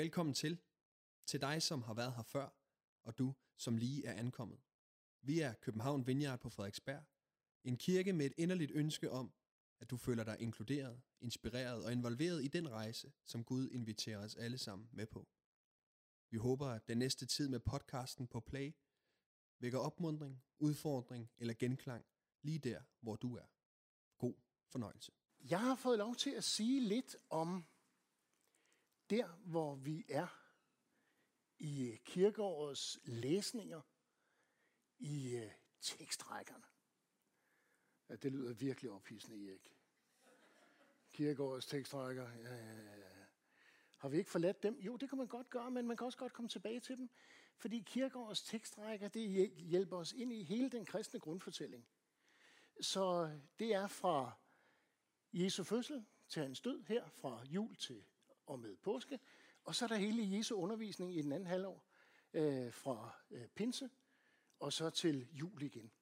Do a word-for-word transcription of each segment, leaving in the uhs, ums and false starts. Velkommen til, til dig som har været her før, og du som lige er ankommet. Vi er København Vineyard på Frederiksberg, en kirke med et inderligt ønske om, at du føler dig inkluderet, inspireret og involveret i den rejse, som Gud inviterer os alle sammen med på. Vi håber, at den næste tid med podcasten på Play vækker opmuntring, udfordring eller genklang lige der, hvor du er. God fornøjelse. Jeg har fået lov til at sige lidt om der, hvor vi er i kirkeårets læsninger i tekstrækkerne. Ja, det lyder virkelig ophidsende, Erik. Kirkeårets tekstrækker. Ja, ja, ja. Har vi ikke forladt dem? Jo, det kan man godt gøre, men man kan også godt komme tilbage til dem. Fordi kirkeårets tekstrækker, det hjælper os ind i hele den kristne grundfortælling. Så det er fra Jesu fødsel til hans død her, fra jul til og med påske. Og så er der hele Jesu undervisning i den anden halvår, øh, fra øh, pinse og så til jul igen.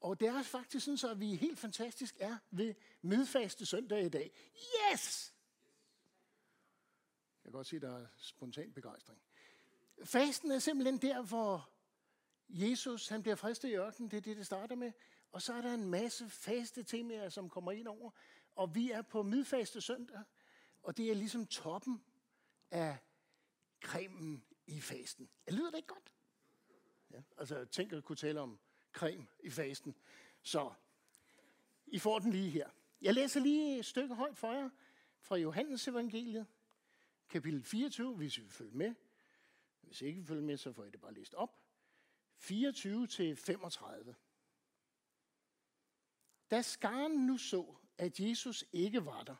Og det er faktisk sådan, så vi helt fantastisk er ved midfaste søndag i dag. Yes! Jeg kan godt se, der er spontan begejstring. Fasten er simpelthen der, hvor Jesus han bliver fristet i ørkenen. Det er det, det starter med. Og så er der en masse faste temaer, som kommer ind over. Og vi er på midfaste søndag. Og det er ligesom toppen af cremen i fasten. Det lyder da ikke godt? Ja, altså, tænk at kunne tale om creme i fasten. Så I får den lige her. Jeg læser lige et stykke højt for jer fra Johannesevangeliet, kapitel fireogtyve, hvis I vil følge med. Hvis I ikke vil følge med, så får I det bare læst op. fireogtyve til femogtredive. Da skaren nu så, at Jesus ikke var der,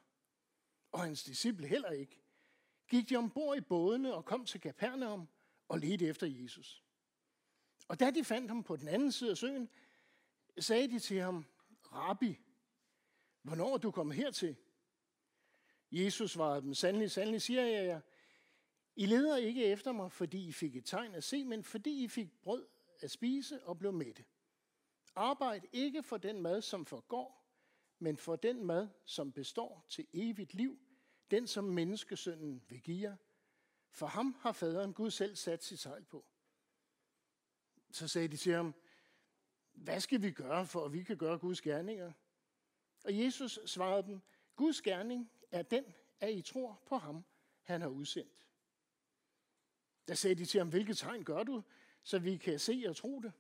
og hans disciple heller ikke, gik de ombord i bådene og kom til Capernaum og ledte efter Jesus. Og da de fandt ham på den anden side af søen, sagde de til ham, Rabbi, hvornår er du kommet hertil? Jesus svarede dem, sandelig, sandelig siger jeg jer, I leder ikke efter mig, fordi I fik et tegn at se, men fordi I fik brød at spise og blev mætte. Arbejd ikke for den mad, som forgår, men for den mad, som består til evigt liv, den som menneskesønnen vil give jer. For ham har faderen Gud selv sat sit sejl på. Så sagde de til ham, hvad skal vi gøre, for at vi kan gøre Guds gerninger? Og Jesus svarede dem, Guds gerning er den, at I tror på ham, han har udsendt. Da sagde de til ham, hvilke tegn gør du, så vi kan se og tro det?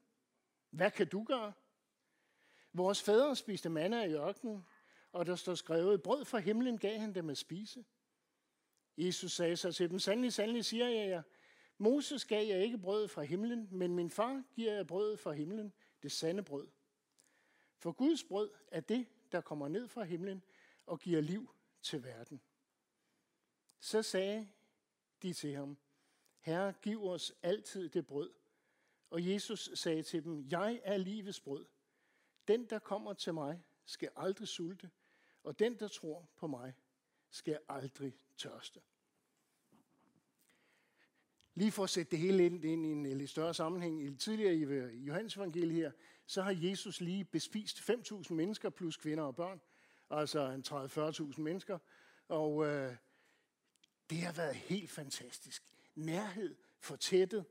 Hvad kan du gøre? Vores fædre spiste manna i ørkenen, og der står skrevet, brød fra himlen gav han dem at spise. Jesus sagde så til dem, sandelig, sandelig siger jeg jer, Moses gav jeg ikke brød fra himlen, men min far giver jeg brød fra himlen, det sande brød. For Guds brød er det, der kommer ned fra himlen og giver liv til verden. Så sagde de til ham, Herre, giv os altid det brød. Og Jesus sagde til dem, jeg er livets brød. Den, der kommer til mig, skal aldrig sulte, og den, der tror på mig, skal aldrig tørste. Lige for at sætte det hele ind, ind i en lidt større sammenhæng, i tidligere i Johannesevangeliet her, så har Jesus lige bespist fem tusind mennesker plus kvinder og børn, altså tredive til fyrre tusind mennesker, og øh, det har været helt fantastisk. Nærhed, fortættet,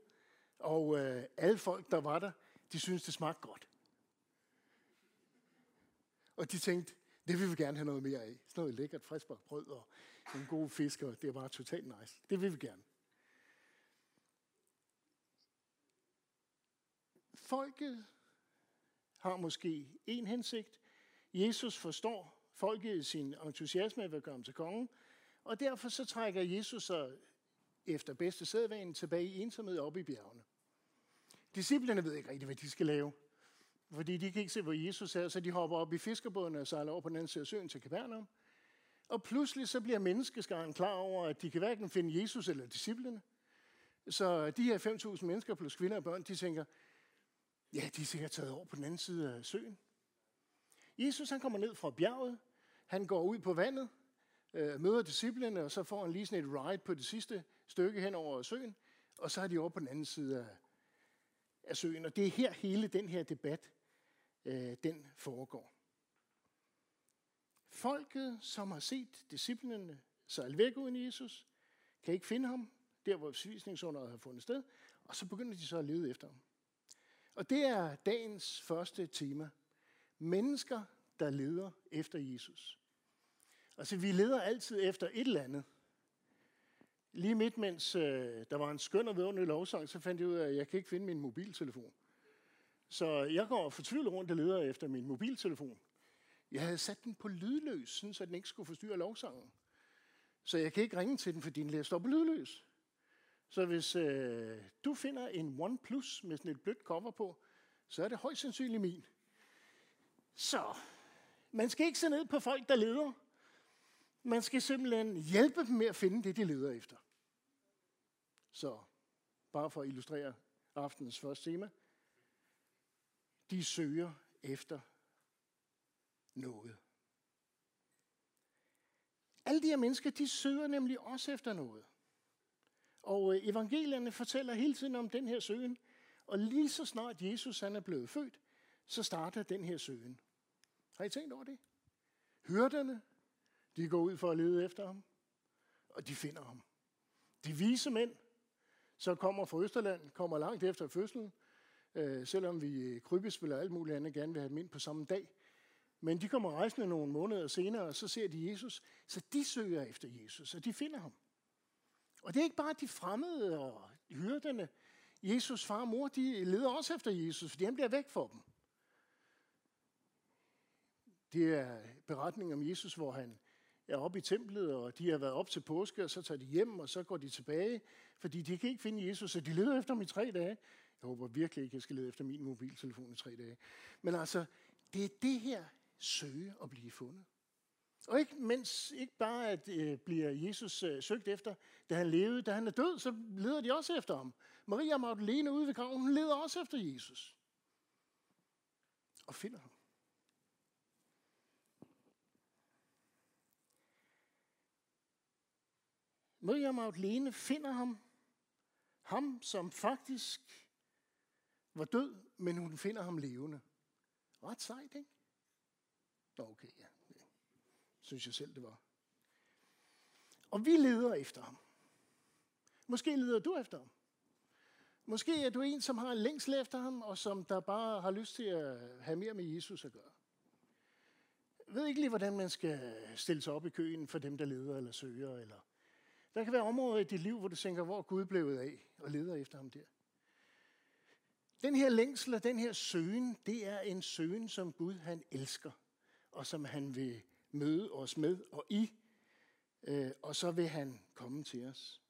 og øh, alle folk, der var der, de synes det smagte godt. Og de tænkte, det vil vi gerne have noget mere af. Sådan noget lækkert friskbagt brød og nogle gode fisker, det var totalt nice. Det vil vi gerne. Folket har måske en hensigt. Jesus forstår folket i sin entusiasme ved at gøre ham til kongen, og derfor så trækker Jesus sig efter bedste sædvane tilbage i ensomhed op i bjergene. Disciplerne ved ikke rigtig, hvad de skal lave, fordi de kan ikke se, hvor Jesus er, så de hopper op i fiskerbådene og sejler over på den anden side af søen til Capernaum. Og pludselig så bliver menneskeskaren klar over, at de kan hverken finde Jesus eller disciplerne. Så de her fem tusind mennesker plus kvinder og børn, de tænker, ja, de er sikkert taget over på den anden side af søen. Jesus, han kommer ned fra bjerget, han går ud på vandet, øh, møder disciplerne, og så får han lige sådan et ride på det sidste stykke hen over søen, og så er de over på den anden side af, af søen. Og det er her hele den her debat, øh, den foregår. Folket, som har set disciplerne sejle væk uden Jesus, kan ikke finde ham. der hvor svisningsunderet havde fundet sted, og så begyndte de så at lede efter ham. Og det er dagens første tema. Mennesker, der leder efter Jesus. Altså, vi leder altid efter et eller andet. Lige midt, mens øh, der var en skøn og vedundelig lovsang, så fandt jeg ud af, at jeg kan ikke finde min mobiltelefon. Så jeg går fortvivlet rundt og leder efter min mobiltelefon. Jeg havde sat den på lydløs, så den ikke skulle forstyrre lovsangen. Så jeg kan ikke ringe til den, fordi den står på lydløs. Så hvis øh, du finder en OnePlus med sådan et blødt cover på, så er det højst sandsynligt min. Så man skal ikke se ned på folk, der leder. Man skal simpelthen hjælpe dem med at finde det, de leder efter. Så bare for at illustrere aftenens første tema. De søger efter noget. Alle de her mennesker, de søger nemlig også efter noget. Og evangelierne fortæller hele tiden om den her søgen. Og lige så snart Jesus han er blevet født, så starter den her søgen. Har I tænkt over det? Hyrderne, de går ud for at lede efter ham, og de finder ham. De vise mænd, så kommer fra Østerland, kommer langt efter fødslen, øh, selvom vi krybespiller og alt muligt andet gerne vil have dem ind på samme dag. Men de kommer rejsende nogle måneder senere, og så ser de Jesus, så de søger efter Jesus, og de finder ham. Og det er ikke bare de fremmede og hyrderne. Jesus far og mor, de leder også efter Jesus, fordi han bliver væk for dem. Det er beretningen om Jesus, hvor han er oppe i templet, og de har været op til påske, og så tager de hjem, og så går de tilbage, fordi de kan ikke finde Jesus, så de leder efter ham i tre dage. Jeg håber virkelig ikke, jeg skal lede efter min mobiltelefon i tre dage. Men altså, det er det her søge at blive fundet. Og ikke, mens, ikke bare, at øh, bliver Jesus øh, søgt efter, da han levede, da han er død, så leder de også efter ham. Maria Magdalene ude ved graven, hun leder også efter Jesus. Og finder ham. Maria Magdalene finder ham, ham som faktisk var død, men hun finder ham levende. Ret sejt, ikke? Nå, okay, ja. Det synes jeg selv, det var. Og vi leder efter ham. Måske leder du efter ham. Måske er du en, som har længsel efter ham, og som der bare har lyst til at have mere med Jesus at gøre. Jeg ved ikke lige, hvordan man skal stille sig op i køen for dem, der leder eller søger, eller... Der kan være områder i dit liv, hvor du tænker, hvor Gud blev af, og leder efter ham der. Den her længsel og den her søgen, det er en søgen, som Gud han elsker, og som han vil møde os med og i, øh, og så vil han komme til os.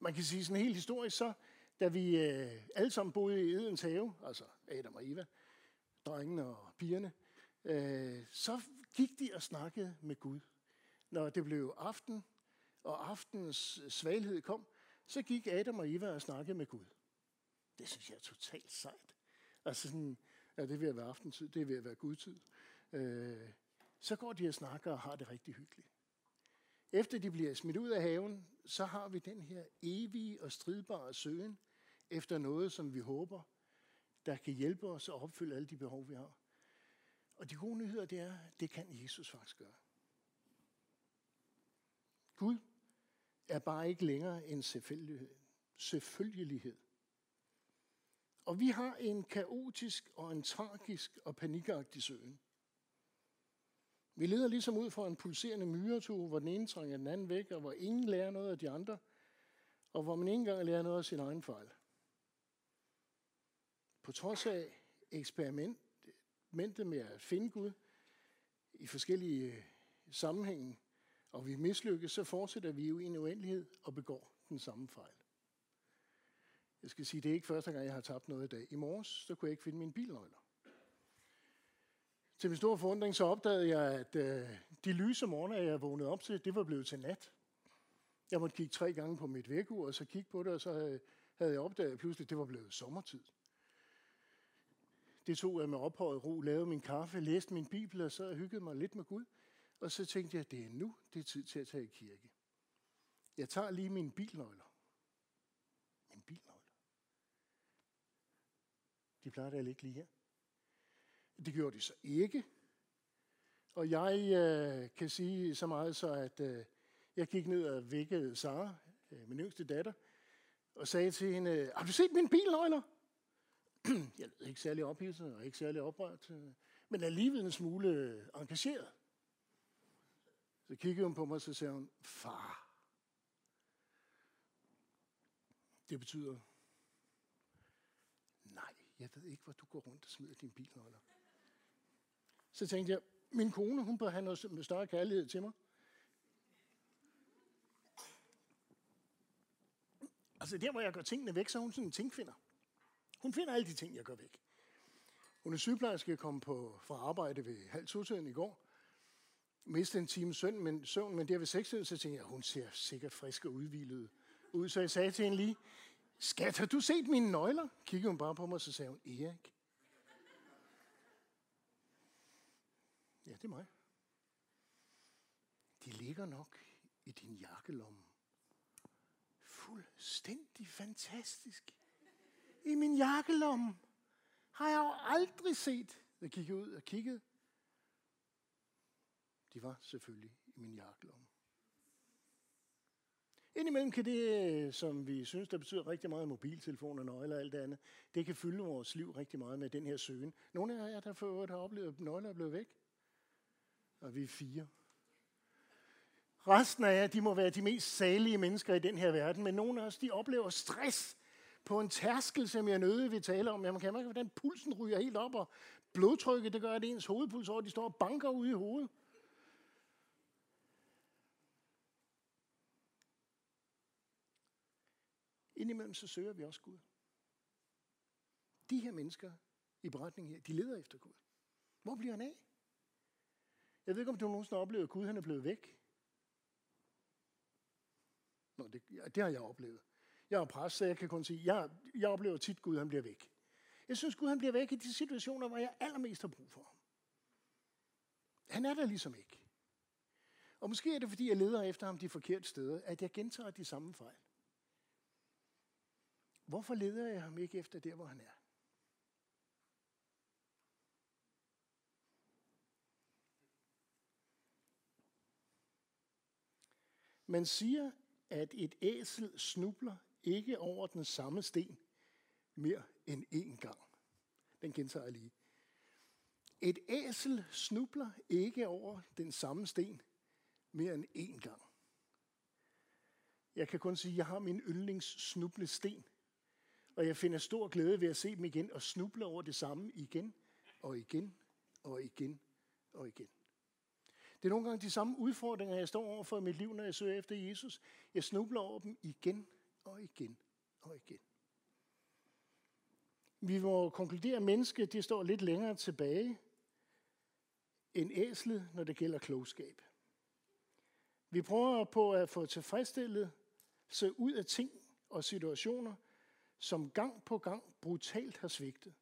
Man kan sige sådan helt historisk så, da vi øh, alle sammen boede i Edens have, altså Adam og Eva, drengene og pigerne, øh, så gik de og snakkede med Gud. Når det blev aften, og aftenens svalhed kom, så gik Adam og Eva og snakkede med Gud. Det synes jeg er totalt sejt. Altså sådan, ja, det er ved at være aftentid, det er ved at være gudtid. Øh, så går de og snakker og har det rigtig hyggeligt. Efter de bliver smidt ud af haven, så har vi den her evige og stridbare søgen efter noget, som vi håber, der kan hjælpe os at opfylde alle de behov, vi har. Og de gode nyheder, det er, det kan Jesus faktisk gøre. Gud er bare ikke længere en selvfølgelighed. Og vi har en kaotisk og en tragisk og panikagtig søgen. Vi leder ligesom ud fra en pulserende myretog, hvor den ene trænger den anden væk, og hvor ingen lærer noget af de andre, og hvor man ikke engang lærer noget af sin egen fejl. På trods af eksperimentet med at finde Gud i forskellige sammenhænge, og vi mislykkes, så fortsætter vi jo i en uendelighed og begår den samme fejl. Jeg skal sige, det er ikke første gang, jeg har tabt noget i dag. I morges, så kunne jeg ikke finde mine bilnøgler. Til min store forundring, så opdagede jeg, at øh, de lyse morgener, jeg vågnede op til, det var blevet til nat. Jeg måtte kigge tre gange på mit vækkeur, og så kigge på det, og så havde, havde jeg opdaget, at pludselig det var blevet sommertid. Det tog jeg med ophøjet ro, lavede min kaffe, læste min bibel, og så hyggede mig lidt med Gud. Og så tænkte jeg, at det er nu, det er tid til at tage i kirke. Jeg tager lige mine bilnøgler. Mine bilnøgler? De plejer da at ligge lige her. Det gjorde de så ikke. Og jeg øh, kan sige så meget, så at øh, jeg gik ned og vækkede Sara, min yngste datter, og sagde til hende, har du set mine bilnøgler? Jeg er ikke særlig ophidset og ikke særlig oprørt, men alligevel en smule engageret. Så kiggede hun på mig, og så sagde hun, far. Det betyder, nej, jeg ved ikke, hvor du går rundt og smider dine bilnøgler. Så tænkte jeg, min kone, hun bør have noget med større kærlighed til mig. Altså der, hvor jeg gør tingene væk, så er hun sådan en tingfinder. Hun finder alle de ting, jeg gør væk. Hun er sygeplejerske, jeg kom på fra arbejde ved halv to-tiden i går. Mistede en time søvn, men, søvn, men der ved seks-tiden, så tænkte jeg, hun ser sikkert frisk og udhvilet ud. Så jeg sagde til hende lige, skat, har du set mine nøgler? Kiggede hun bare på mig, så sagde hun, Erik. Ja, det er mig. De ligger nok i din jakkelomme. Fuldstændig fantastisk. I min jakkelomme har jeg jo aldrig set. Jeg kiggede ud og kiggede. De var selvfølgelig i min jakkelomme. Indimellem kan det, som vi synes, der betyder rigtig meget, mobiltelefoner, nøgler og alt det andet, det kan fylde vores liv rigtig meget med den her søgen. Nogle af jer, der for øvrigt har oplevet, at nøgler er blevet væk. Og vi er fire. Resten af jer, de må være de mest salige mennesker i den her verden, men nogle af os, de oplever stress på en tærskel, som jeg nødig vil tale om. Jamen, kan man ikke, hvordan pulsen ryger helt op, og blodtrykket, det gør, at ens hovedpuls over, de står og banker ude i hovedet. Indimellem så søger vi også Gud. De her mennesker i beretningen her, de leder efter Gud. Hvor bliver han af? Jeg ved ikke, om du nogensinde har oplevet, at Gud han er blevet væk. Nå, det, det har jeg oplevet. Jeg er præst, så jeg kan kun sige, at jeg, jeg oplever tit, at Gud han bliver væk. Jeg synes, Gud han bliver væk i de situationer, hvor jeg allermest har brug for ham. Han er der ligesom ikke. Og måske er det, fordi jeg leder efter ham de forkerte steder, at jeg gentager de samme fejl. Hvorfor leder jeg ham ikke efter der, hvor han er? Man siger, at et æsel snubler ikke over den samme sten mere end én gang. Den gentager jeg lige. Et æsel snubler ikke over den samme sten mere end én gang. Jeg kan kun sige, at jeg har min yndlingssnublesten, og jeg finder stor glæde ved at se dem igen og snuble over det samme igen og igen og igen og igen. Det er nogle gange de samme udfordringer, jeg står overfor i mit liv, når jeg søger efter Jesus. Jeg snubler over dem igen og igen og igen. Vi må konkludere, at mennesket det står lidt længere tilbage end æslet, når det gælder klogskab. Vi prøver på at få tilfredsstillet sig ud af ting og situationer, som gang på gang brutalt har svigtet.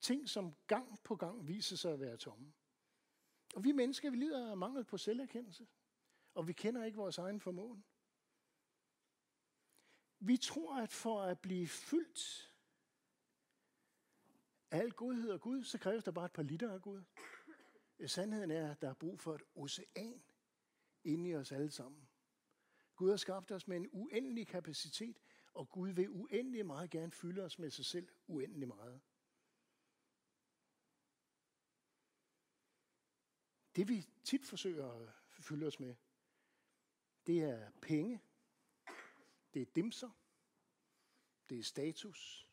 Ting, som gang på gang viser sig at være tomme. Og vi mennesker, vi lider af mangel på selverkendelse, og vi kender ikke vores egen formåen. Vi tror, at for at blive fyldt af al godhed og Gud, så kræves der bare et par liter af Gud. Sandheden er, at der er brug for et ocean inde i os alle sammen. Gud har skabt os med en uendelig kapacitet, og Gud vil uendelig meget gerne fylde os med sig selv uendelig meget. Det vi tit forsøger at fylde os med, det er penge, det er dimser, det er status.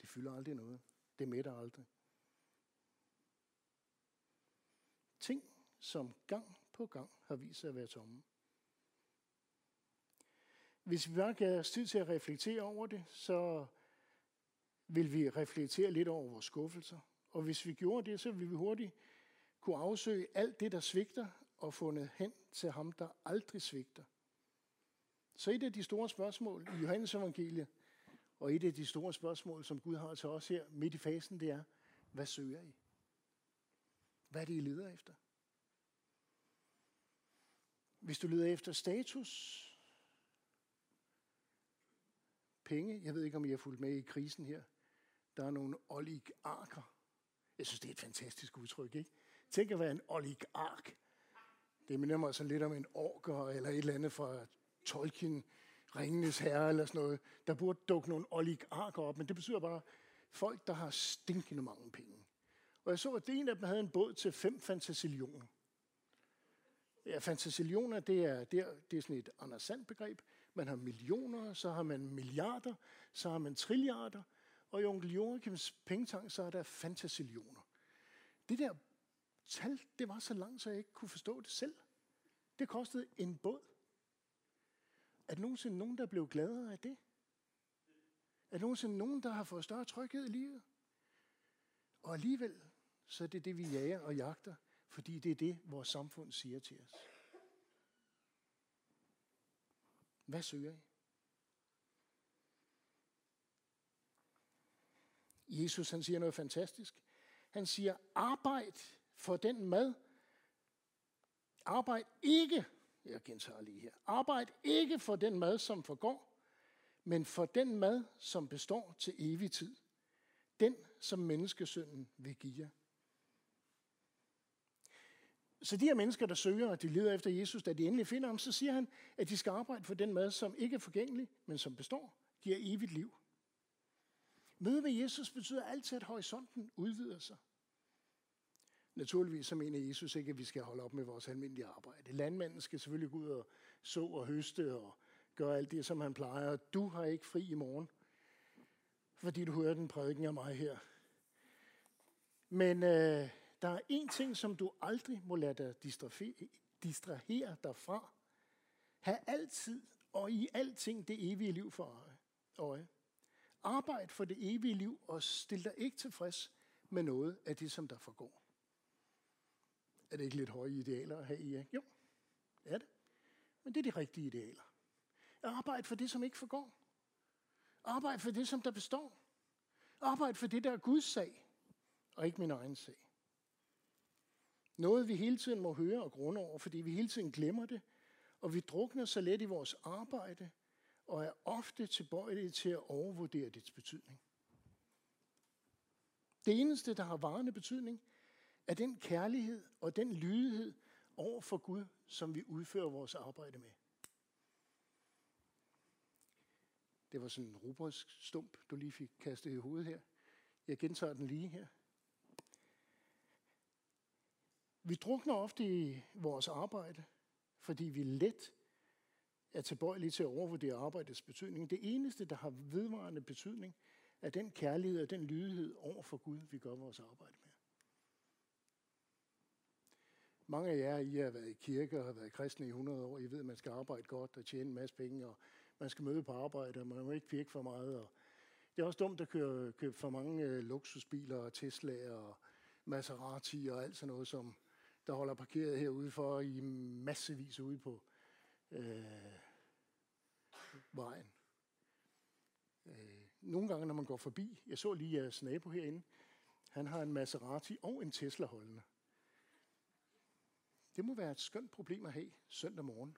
Det fylder aldrig noget. Det mætter aldrig. Ting, som gang på gang har vist sig at være tomme. Hvis vi bare gav os tid til at reflektere over det, så vil vi reflektere lidt over vores skuffelser. Og hvis vi gjorde det, så ville vi hurtigt kunne afsøge alt det, der svigter, og fundet hen til ham, der aldrig svigter. Så et af de store spørgsmål i Johannesevangeliet, og et af de store spørgsmål, som Gud har til os her midt i fasen, det er, hvad søger I? Hvad er det, I leder efter? Hvis du leder efter status, penge, jeg ved ikke, om I har fulgt med i krisen her, der er nogle oligarker. Jeg synes, det er et fantastisk udtryk, ikke? Tænk at være en oligark. Det minder mig så lidt om en orker eller et eller andet fra Tolkien, Ringenes Herre eller sådan noget. Der burde dukke nogle oligarker op, men det betyder bare folk, der har stinkende mange penge. Og jeg så, at en af dem havde en båd til fem fantasillioner. Ja, fantasillioner, det er, det er, det er sådan et Anders Sand-begreb. Man har millioner, så har man milliarder, så har man trilliarder. Og i Onkel Joakims pengetank, så er der fantasillioner. Det der tal, det var så langt, så jeg ikke kunne forstå det selv. Det kostede en båd. Er der nogensinde nogen, der blev gladere af det? Er der nogensinde nogen, der har fået større tryghed i livet? Og alligevel, så er det det, vi jager og jagter, fordi det er det, vores samfund siger til os. Hvad søger I? Jesus, han siger noget fantastisk. Han siger, arbejd for den mad. Arbejd ikke, jeg gentager lige her, arbejd ikke for den mad, som forgår, men for den mad, som består til evig tid. Den, som menneskesynden vil give jer. Så de her mennesker, der søger, og de leder efter Jesus, da de endelig finder ham, så siger han, at de skal arbejde for den mad, som ikke er forgængelig, men som består, giver evigt liv. Møde med Jesus betyder altid, at horisonten udvider sig. Naturligvis så mener Jesus ikke, at vi skal holde op med vores almindelige arbejde. Landmanden skal selvfølgelig gå ud og så og høste og gøre alt det, som han plejer. Du har ikke fri i morgen, fordi du hører den prædiken af mig her. Men øh, der er én ting, som du aldrig må lade dig distrahere, distrahere dig fra. Ha' altid og i alting det evige liv for øje. Arbejd for det evige liv og stil dig ikke tilfreds med noget af det, som der forgår. Er det ikke lidt høje idealer at have i jer? Jo, det er det. Men det er de rigtige idealer. Arbejd for det, som ikke forgår. Arbejd for det, som der består. Arbejd for det, der er Guds sag, og ikke min egen sag. Noget, vi hele tiden må høre og grunde over, fordi vi hele tiden glemmer det, og vi drukner så let i vores arbejde, og er ofte tilbøjelige til at overvurdere dets betydning. Det eneste, der har varende betydning, er den kærlighed og den lydighed over for Gud, som vi udfører vores arbejde med. Det var sådan en rugbrødsstump, du lige fik kastet i hovedet her. Jeg gentager den lige her. Vi drukner ofte i vores arbejde, fordi vi let er tilbøjelige til at overvurdere arbejdets betydning. Det eneste, der har vedvarende betydning, er den kærlighed og den lydighed over for Gud, vi gør vores arbejde med. Mange af jer, I har været i kirke og har været kristne i hundrede år. I ved, at man skal arbejde godt og tjene en masse penge, og man skal møde på arbejde, og man må ikke pirke for meget. Og det er også dumt at købe, købe for mange luksusbiler og Tesla og Maserati og alt sådan noget, som der holder parkeret herude for i massevis ude på øh, vejen. Øh, nogle gange, når man går forbi, jeg så lige jeres nabo herinde, han har en Maserati og en Tesla holdende. Det må være et skønt problem at have søndag morgen.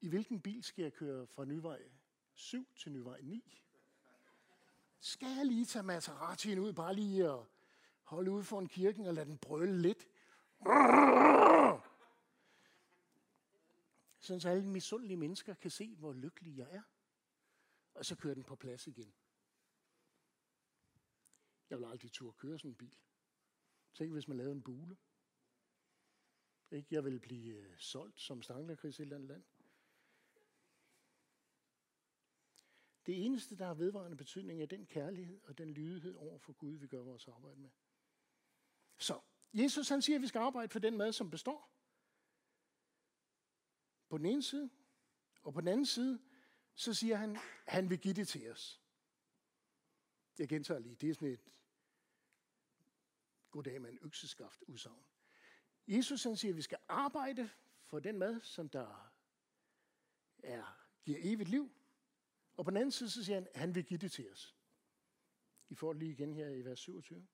I hvilken bil skal jeg køre fra Nyvej syv til Nyvej ni? Skal jeg lige tage Maseratien ud, bare lige og holde ude foran kirken og lade den brøle lidt? Sådan så alle misundelige mennesker kan se, hvor lykkelig jeg er. Og så kører den på plads igen. Jeg vil aldrig turde køre sådan en bil. Tænk, hvis man lavede en bule. Ikke, jeg vil blive solgt som stanglerkrids i et eller andet land. Det eneste, der har vedvarende betydning, er den kærlighed og den lydighed over for Gud, vi gør vores arbejde med. Så, Jesus han siger, at vi skal arbejde for den mad, som består. På den ene side, og på den anden side, så siger han, at han vil give det til os. Jeg gentager lige, det er sådan et goddag med en økseskaft udsagn. Jesus han siger, at vi skal arbejde for den mad, som der er, giver evigt liv. Og på den anden side, så siger han, at han vil give det til os. I får det lige igen her i vers syvogtyve.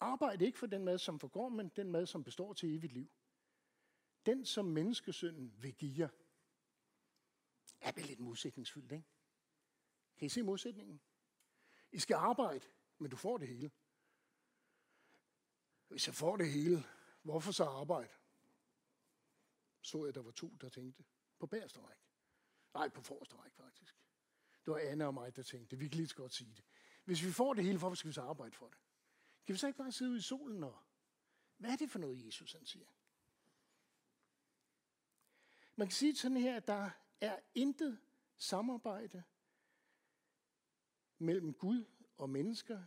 Arbejd ikke for den mad, som forgår, men den mad, som består til evigt liv. Den, som menneskesynden vil give jer. Er det lidt modsætningsfyldt, ikke? Kan I se modsætningen? I skal arbejde, men du får det hele. Hvis jeg får det hele, hvorfor så arbejde? Så jeg, der var to, der tænkte. På bagerste række. Nej, på forreste række faktisk. Det var Anna og mig, der tænkte. Vi kan lige så godt sige det. Hvis vi får det hele, hvorfor skal vi så arbejde for det? Kan vi så ikke bare sidde ude i solen og... Hvad er det for noget, Jesus han siger? Man kan sige sådan her, at der er intet samarbejde mellem Gud og mennesker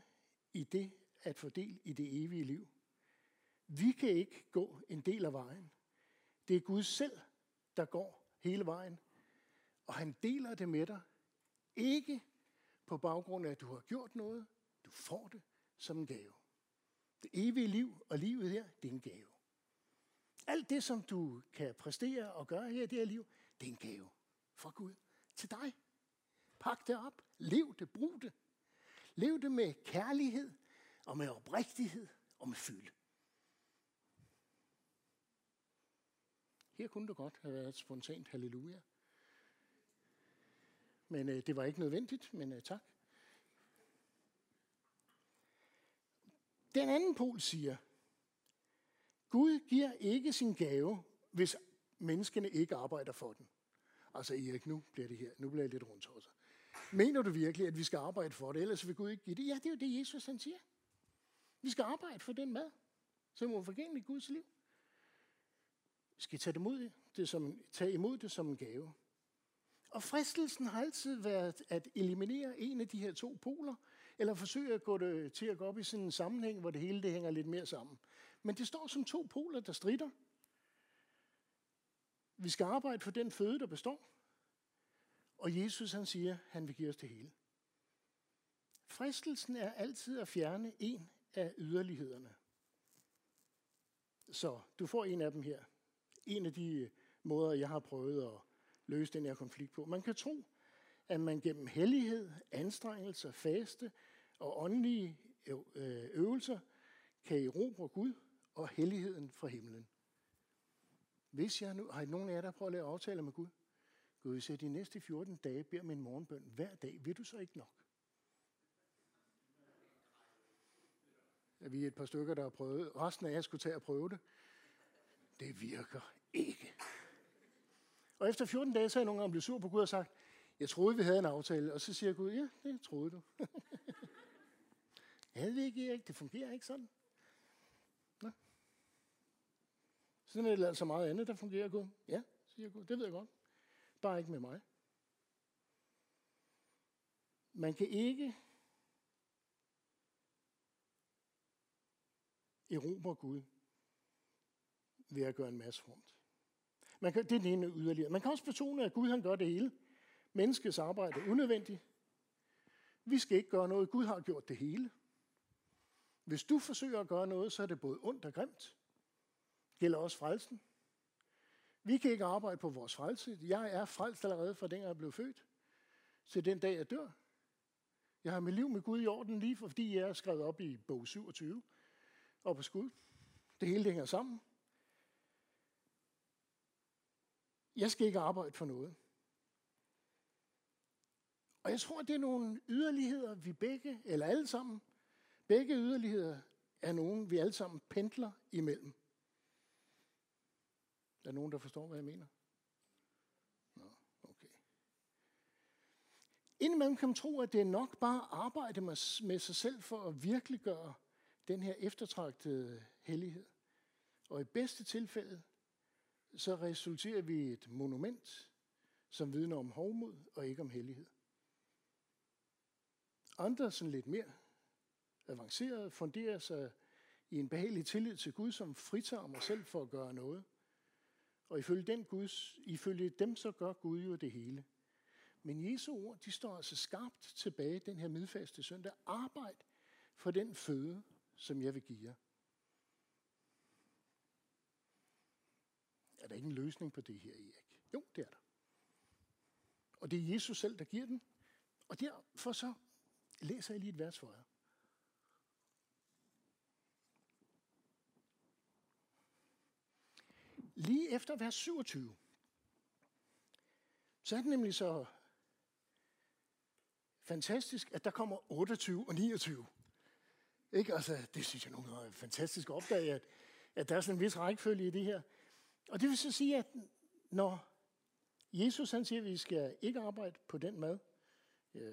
i det at få del i det evige liv. Vi kan ikke gå en del af vejen. Det er Gud selv, der går hele vejen. Og han deler det med dig. Ikke på baggrund af, at du har gjort noget. Du får det som en gave. Det evige liv og livet her, det er en gave. Alt det, som du kan præstere og gøre her i det her liv, det er en gave fra Gud til dig. Pak det op. Lev det. Brug det. Lev det med kærlighed og med oprigtighed og med fylde. Her kunne det godt have været spontant halleluja. Men øh, det var ikke nødvendigt, men øh, tak. Den anden pol siger, Gud giver ikke sin gave, hvis menneskene ikke arbejder for den. Altså Erik, nu bliver det her. Nu bliver jeg lidt rundt hos dig. Mener du virkelig, at vi skal arbejde for det, ellers vil Gud ikke give det? Ja, det er jo det, Jesus han siger. Vi skal arbejde for den mad, som er forgængelig i Guds liv. Vi skal tage, det imod det som, tage imod det som en gave. Og fristelsen har altid været at eliminere en af de her to poler, eller forsøge at gå det, til at gå op i sådan en sammenhæng, hvor det hele det hænger lidt mere sammen. Men det står som to poler, der strider. Vi skal arbejde for den føde, der består. Og Jesus han siger, han vil give os det hele. Fristelsen er altid at fjerne en af yderlighederne. Så du får en af dem her. En af de måder, jeg har prøvet at løse den her konflikt på. Man kan tro, at man gennem hellighed, anstrengelser, faste og åndelige øvelser kan erobre Gud og helligheden fra himlen. Hvis jeg nu, har nogen af jer, der prøver at lave aftaler med Gud? Gud, hvis jeg de næste fjorten dage beder min morgenbøn hver dag, vil du så ikke nok? Vi er et par stykker, der har prøvet. Resten af jer skulle tage og prøve det. Det virker ikke. Og efter fjorten dage, så er jeg nogle gange blevet sur på Gud og sagt, jeg troede, vi havde en aftale. Og så siger Gud, ja, det troede du. Havde vi ikke, Erik? Det fungerer ikke sådan. Nå. Sådan er det altså meget andet, der fungerer, Gud. Ja, siger Gud, det ved jeg godt. Bare ikke med mig. Man kan ikke erobre Gud ved at gøre en masse rundt. Man kan, det er den ene yderligere. Man kan også betone, at Gud han gør det hele. Menneskets arbejde er unødvendigt. Vi skal ikke gøre noget. Gud har gjort det hele. Hvis du forsøger at gøre noget, så er det både ondt og grimt. Det gælder også frelsen. Vi kan ikke arbejde på vores frelse. Jeg er frelst allerede fra dengang jeg blev født. Så den dag jeg dør. Jeg har mit liv med Gud i orden lige fordi jeg er skrevet op i bog syvogtyve. Og på skud. Det hele det hænger sammen. Jeg skal ikke arbejde for noget. Og jeg tror, det er nogle yderligheder, vi begge, eller alle sammen, begge yderligheder er nogen, vi alle sammen pendler imellem. Er der nogen, der forstår, hvad jeg mener? Nå, okay. Indimellem kan man tro, at det er nok bare at arbejde med sig selv for at virkeliggøre den her eftertragtede hellighed. Og i bedste tilfælde, så resulterer vi i et monument, som vidner om hovmod og ikke om hellighed. Andre, sådan lidt mere avancerede, funderer sig i en behagelig tillid til Gud, som fritager mig selv for at gøre noget. Og ifølge, den Guds, ifølge dem, så gør Gud jo det hele. Men Jesu ord, de står altså skarpt tilbage den her midfaste søndag. Arbejd for den føde, som jeg vil give jer. Er der ikke en løsning på det her, Erik? Jo, det er der. Og det er Jesus selv, der giver den. Og derfor så læser jeg lige et vers for jer. Lige efter vers syvogtyve, så er det nemlig så fantastisk, at der kommer otteogtyve og niogtyve. Ikke? Altså, det synes jeg nogle gange er fantastisk at opdage, at, at der er sådan en vis rækkefølge i det her. Og det vil så sige, at når Jesus han siger, at vi skal ikke arbejde på den mad, øh,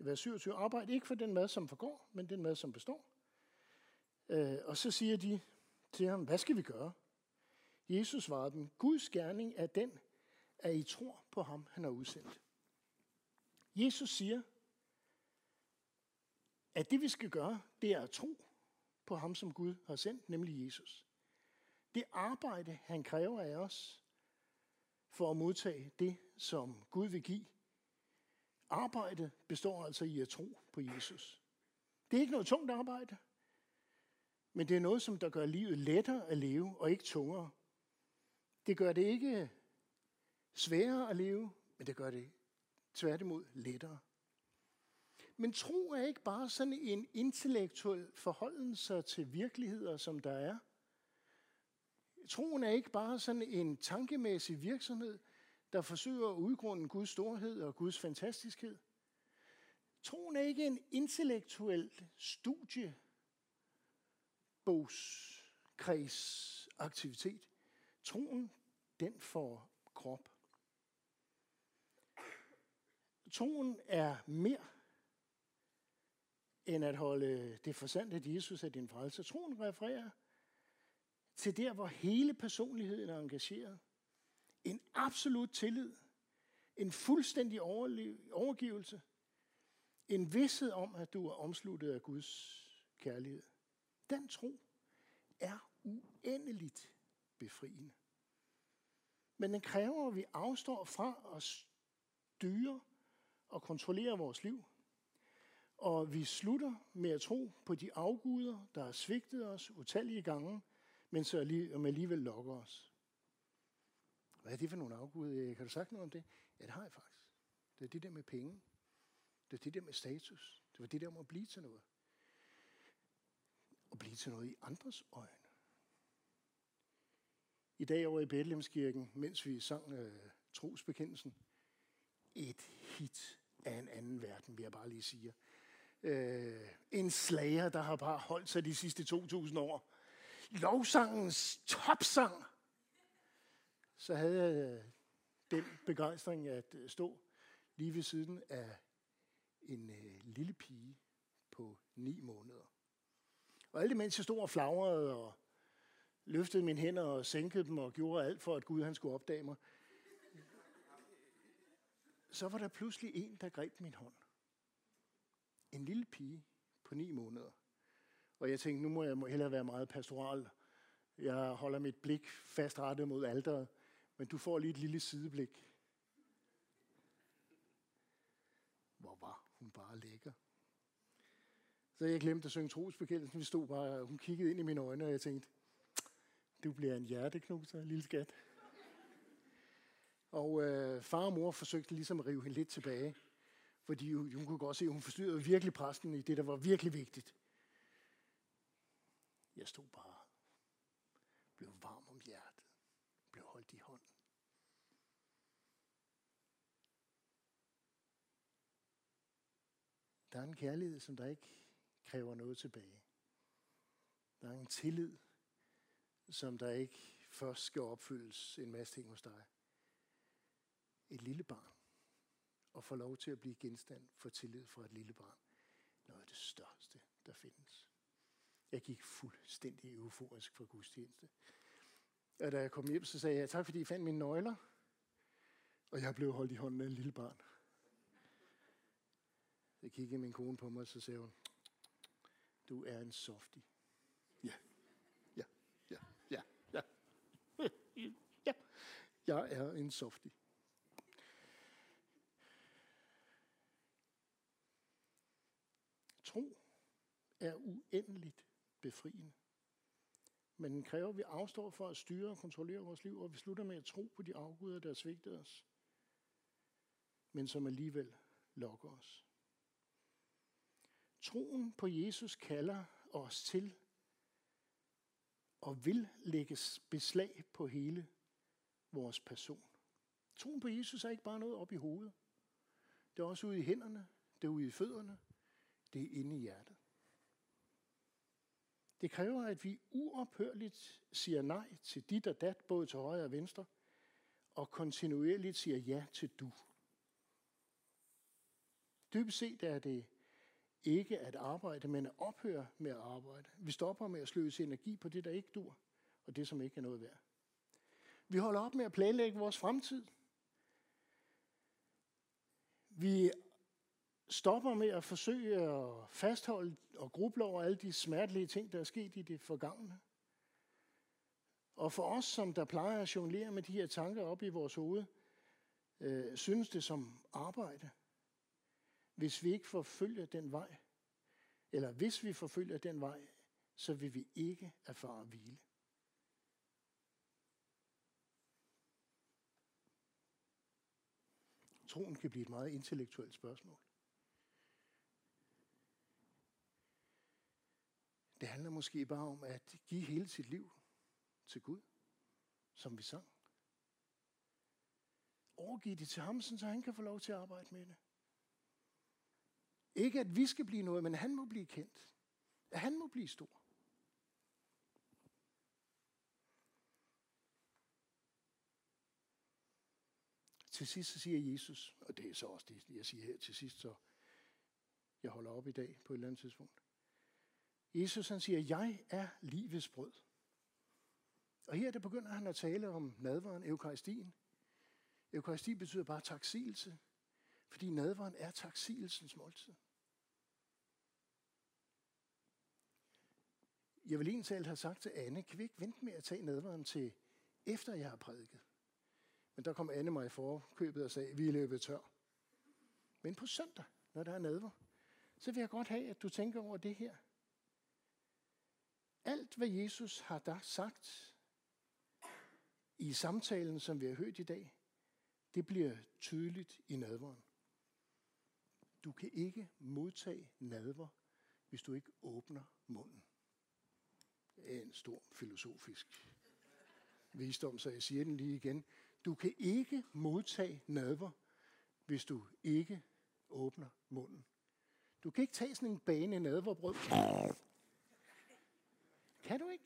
vers syvogtyve, arbejde ikke for den mad, som forgår, men den mad, som består. Øh, og så siger de til ham, hvad skal vi gøre? Jesus svarede dem, Guds gerning er den, at I tror på ham, han har udsendt. Jesus siger, at det vi skal gøre, det er at tro på ham, som Gud har sendt, nemlig Jesus. Det arbejde, han kræver af os, for at modtage det, som Gud vil give. Arbejdet består altså i at tro på Jesus. Det er ikke noget tungt arbejde, men det er noget, som der gør livet lettere at leve, og ikke tungere. Det gør det ikke sværere at leve, men det gør det tværtimod lettere. Men tro er ikke bare sådan en intellektuel forholden sig til virkeligheder, som der er. Troen er ikke bare sådan en tankemæssig virksomhed, der forsøger at udgrunde Guds storhed og Guds fantastiskhed. Troen er ikke en intellektuel studiebogskreds-aktivitet. Troen, den får krop. Troen er mere end at holde det forstand, at Jesus er din frelser. Troen refererer til der, hvor hele personligheden er engageret. En absolut tillid, en fuldstændig overgivelse, en vished om, at du er omsluttet af Guds kærlighed. Den tro er uendeligt befriende. Men den kræver, at vi afstår fra at styre og kontrollere vores liv. Og vi slutter med at tro på de afguder, der har svigtet os utallige gange, men så alligevel lokker os. Hvad er det for nogle afguder? Kan du sagt noget om det? Ja, det har jeg faktisk. Det er det der med penge. Det er det der med status. Det var det der med at blive til noget. Og blive til noget i andres øjne. I dag over i Bethlehemskirken, mens vi sang øh, trosbekendelsen, et hit af en anden verden, vil jeg bare lige sige. Øh, en slager, der har bare holdt sig de sidste to tusind år. Lovsangens topsang. Så havde jeg den begejstring at stå lige ved siden af en lille pige på ni måneder. Og alt imens jeg stod og flagrede og løftede mine hænder og sænkede dem og gjorde alt for, at Gud han skulle opdage mig, så var der pludselig en, der greb min hånd. En lille pige på ni måneder. Og jeg tænkte, nu må jeg hellere være meget pastoral. Jeg holder mit blik fast rettet mod alteret, men du får lige et lille sideblik. Hvor var hun bare lækker. Så jeg glemte at synge trosbekendelsen. Vi stod bare, hun kiggede ind i mine øjne, og jeg tænkte, du bliver en hjerteknuser, lille skat. Og øh, far og mor forsøgte ligesom at rive hende lidt tilbage, fordi hun kunne godt se, at hun forstyrrede virkelig præsten i det, der var virkelig vigtigt. Jeg stod bare, blev varm om hjertet, blev holdt i hånden. Der er en kærlighed, som der ikke kræver noget tilbage. Der er en tillid, som der ikke først skal opfyldes en masse ting hos dig. Et lille barn, og få lov til at blive genstand for tillid fra et lille barn. Noget af det største, der findes. Jeg gik fuldstændig euforisk fra gudstjeneste. Og da jeg kom hjem, så sagde jeg, tak fordi I fandt mine nøgler. Og jeg blev holdt i hånden af en lille barn. Så kiggede min kone på mig, og så sagde hun, du er en softie. Ja, ja, ja, ja, ja. Ja, jeg er en softie. Tro er uendeligt befriende. Men den kræver, at vi afstår for at styre og kontrollere vores liv, og vi slutter med at tro på de afguder, der har svigtet os, men som alligevel lokker os. Troen på Jesus kalder os til og vil lægge beslag på hele vores person. Troen på Jesus er ikke bare noget op i hovedet. Det er også ude i hænderne, det er ude i fødderne, det er inde i hjertet. Det kræver, at vi uophørligt siger nej til dit og dat, både til højre og venstre, og kontinuerligt siger ja til du. Dybest set er det ikke at arbejde, men at ophøre med at arbejde. Vi stopper med at sløse energi på det, der ikke dur, og det, som ikke er noget værd. Vi holder op med at planlægge vores fremtid. Vi stopper med at forsøge at fastholde og gruble over alle de smertelige ting, der er sket i det forgangne. Og for os, som der plejer at jonglere med de her tanker op i vores hoved, øh, synes det som arbejde, hvis vi ikke forfølger den vej, eller hvis vi forfølger den vej, så vil vi ikke erfare hvile. Troen kan blive et meget intellektuelt spørgsmål. Det handler måske bare om at give hele sit liv til Gud, som vi sang. Overgive det til ham, så han kan få lov til at arbejde med det. Ikke at vi skal blive noget, men han må blive kendt. At han må blive stor. Til sidst så siger Jesus, og det er så også det, jeg siger her til sidst, så jeg holder op i dag på et eller andet tidspunkt. Jesus han siger, jeg er livets brød. Og her der begynder han at tale om nadveren, Eukaristien. Eukaristie betyder bare taksigelse, fordi nadveren er taksigelsens måltid. Jeg vil egentlig have sagt til Anne, kan vi ikke vente med at tage nadveren til, efter jeg har prædiket? Men der kom Anne mig i forkøbet og sagde, vi er løbet tør. Men på søndag, når der er nadver, så vil jeg godt have, at du tænker over det her. Alt, hvad Jesus har da sagt i samtalen, som vi har hørt i dag, det bliver tydeligt i nadveren. Du kan ikke modtage nadver, hvis du ikke åbner munden. Det er en stor filosofisk visdom, så jeg siger den lige igen. Du kan ikke modtage nadver, hvis du ikke åbner munden. Du kan ikke tage sådan en bane nadverbrød. Kan du ikke?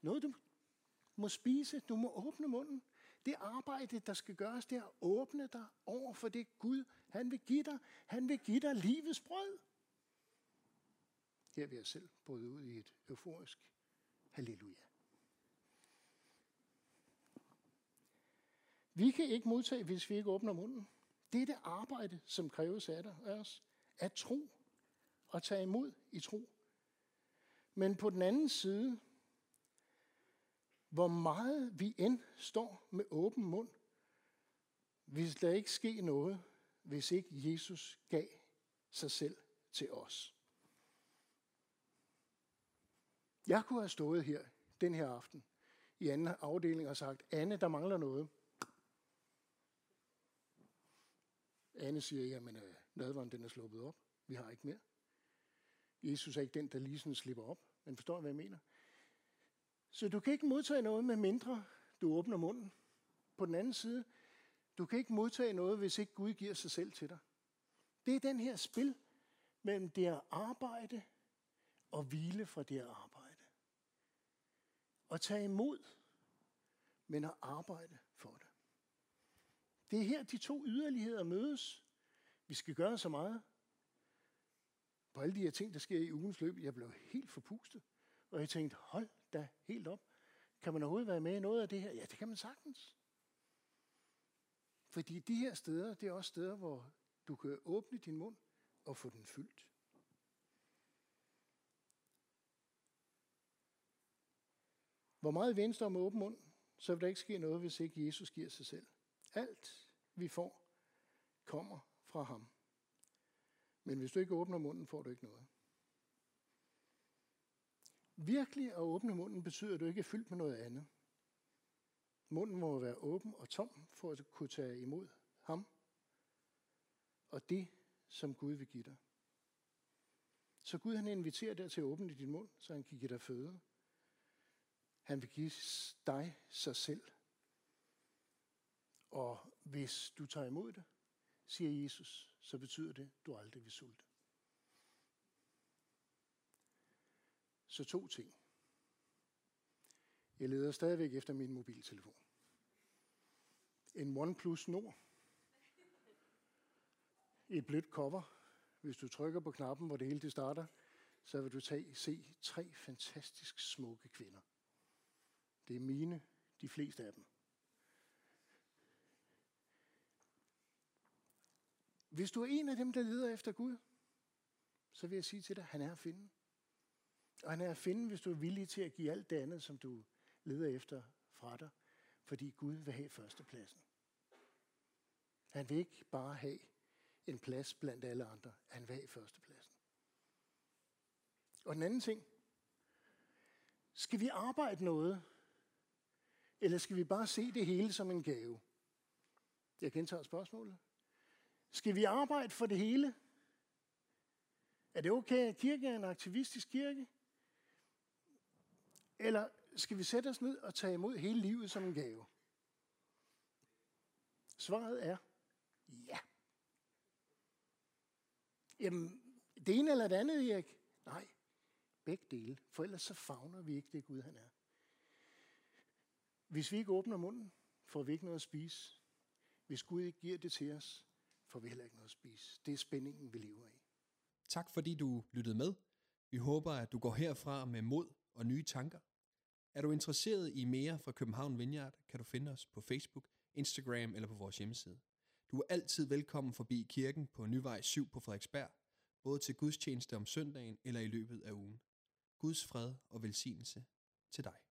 Noget, du må spise. Du må åbne munden. Det arbejde, der skal gøres, det er at åbne dig over for det Gud, han vil give dig. Han vil give dig livets brød. Her vil jeg selv bryde ud i et euforisk halleluja. Vi kan ikke modtage, hvis vi ikke åbner munden. Det er det arbejde, som kræves af os. At tro og tage imod i tro. Men på den anden side, hvor meget vi end står med åben mund, vil der ikke ske noget, hvis ikke Jesus gav sig selv til os. Jeg kunne have stået her, den her aften, i anden afdeling og sagt, Anne, der mangler noget. Anne siger, jamen, nadveren den er sluppet op. Vi har ikke mere. Jesus er ikke den, der lige sådan slipper op. Men forstår, hvad jeg mener? Så du kan ikke modtage noget, med mindre du åbner munden. På den anden side, du kan ikke modtage noget, hvis ikke Gud giver sig selv til dig. Det er den her spil mellem det at arbejde og hvile fra det at arbejde. At tage imod, men at arbejde for det. Det er her, de to yderligheder mødes. Vi skal gøre så meget. På alle de her ting, der sker i ugens løb, jeg blev helt forpustet. Og jeg tænkte, hold da helt op. Kan man overhovedet være med i noget af det her? Ja, det kan man sagtens. Fordi de her steder, det er også steder, hvor du kan åbne din mund og få den fyldt. Hvor meget vi står med åben mund, så vil der ikke ske noget, hvis ikke Jesus giver sig selv. Alt, vi får, kommer fra ham. Men hvis du ikke åbner munden, får du ikke noget. Virkelig at åbne munden betyder, at du ikke er fyldt med noget andet. Munden må være åben og tom for at kunne tage imod ham og det, som Gud vil give dig. Så Gud han inviterer dig til at åbne din mund, så han kan give dig føde. Han vil give dig sig selv. Og hvis du tager imod det, siger Jesus, så betyder det, at du aldrig vil sulte. Så to ting. Jeg leder stadigvæk efter min mobiltelefon. En OnePlus Nord. Et blødt cover. Hvis du trykker på knappen, hvor det hele det starter, så vil du tage, se tre fantastisk smukke kvinder. Det er mine, de fleste af dem. Hvis du er en af dem, der leder efter Gud, så vil jeg sige til dig, at han er at finde. Og han er at finde, hvis du er villig til at give alt det andet, som du leder efter fra dig. Fordi Gud vil have førstepladsen. Han vil ikke bare have en plads blandt alle andre. Han vil have førstepladsen. Og den anden ting. Skal vi arbejde noget? Eller skal vi bare se det hele som en gave? Jeg gentager spørgsmålet. Skal vi arbejde for det hele? Er det okay, at kirken er en aktivistisk kirke? Eller skal vi sætte os ned og tage imod hele livet som en gave? Svaret er ja. Jamen, det ene eller det andet, Erik? Nej, begge dele. For ellers så favner vi ikke det Gud, han er. Hvis vi ikke åbner munden, får vi ikke noget at spise. Hvis Gud ikke giver det til os, får vi heller ikke noget at spise. Det er spændingen, vi lever i. Tak fordi du lyttede med. Vi håber, at du går herfra med mod og nye tanker. Er du interesseret i mere fra København Vineyard, kan du finde os på Facebook, Instagram eller på vores hjemmeside. Du er altid velkommen forbi kirken på Nyvej syv på Frederiksberg, både til gudstjeneste om søndagen eller i løbet af ugen. Guds fred og velsignelse til dig.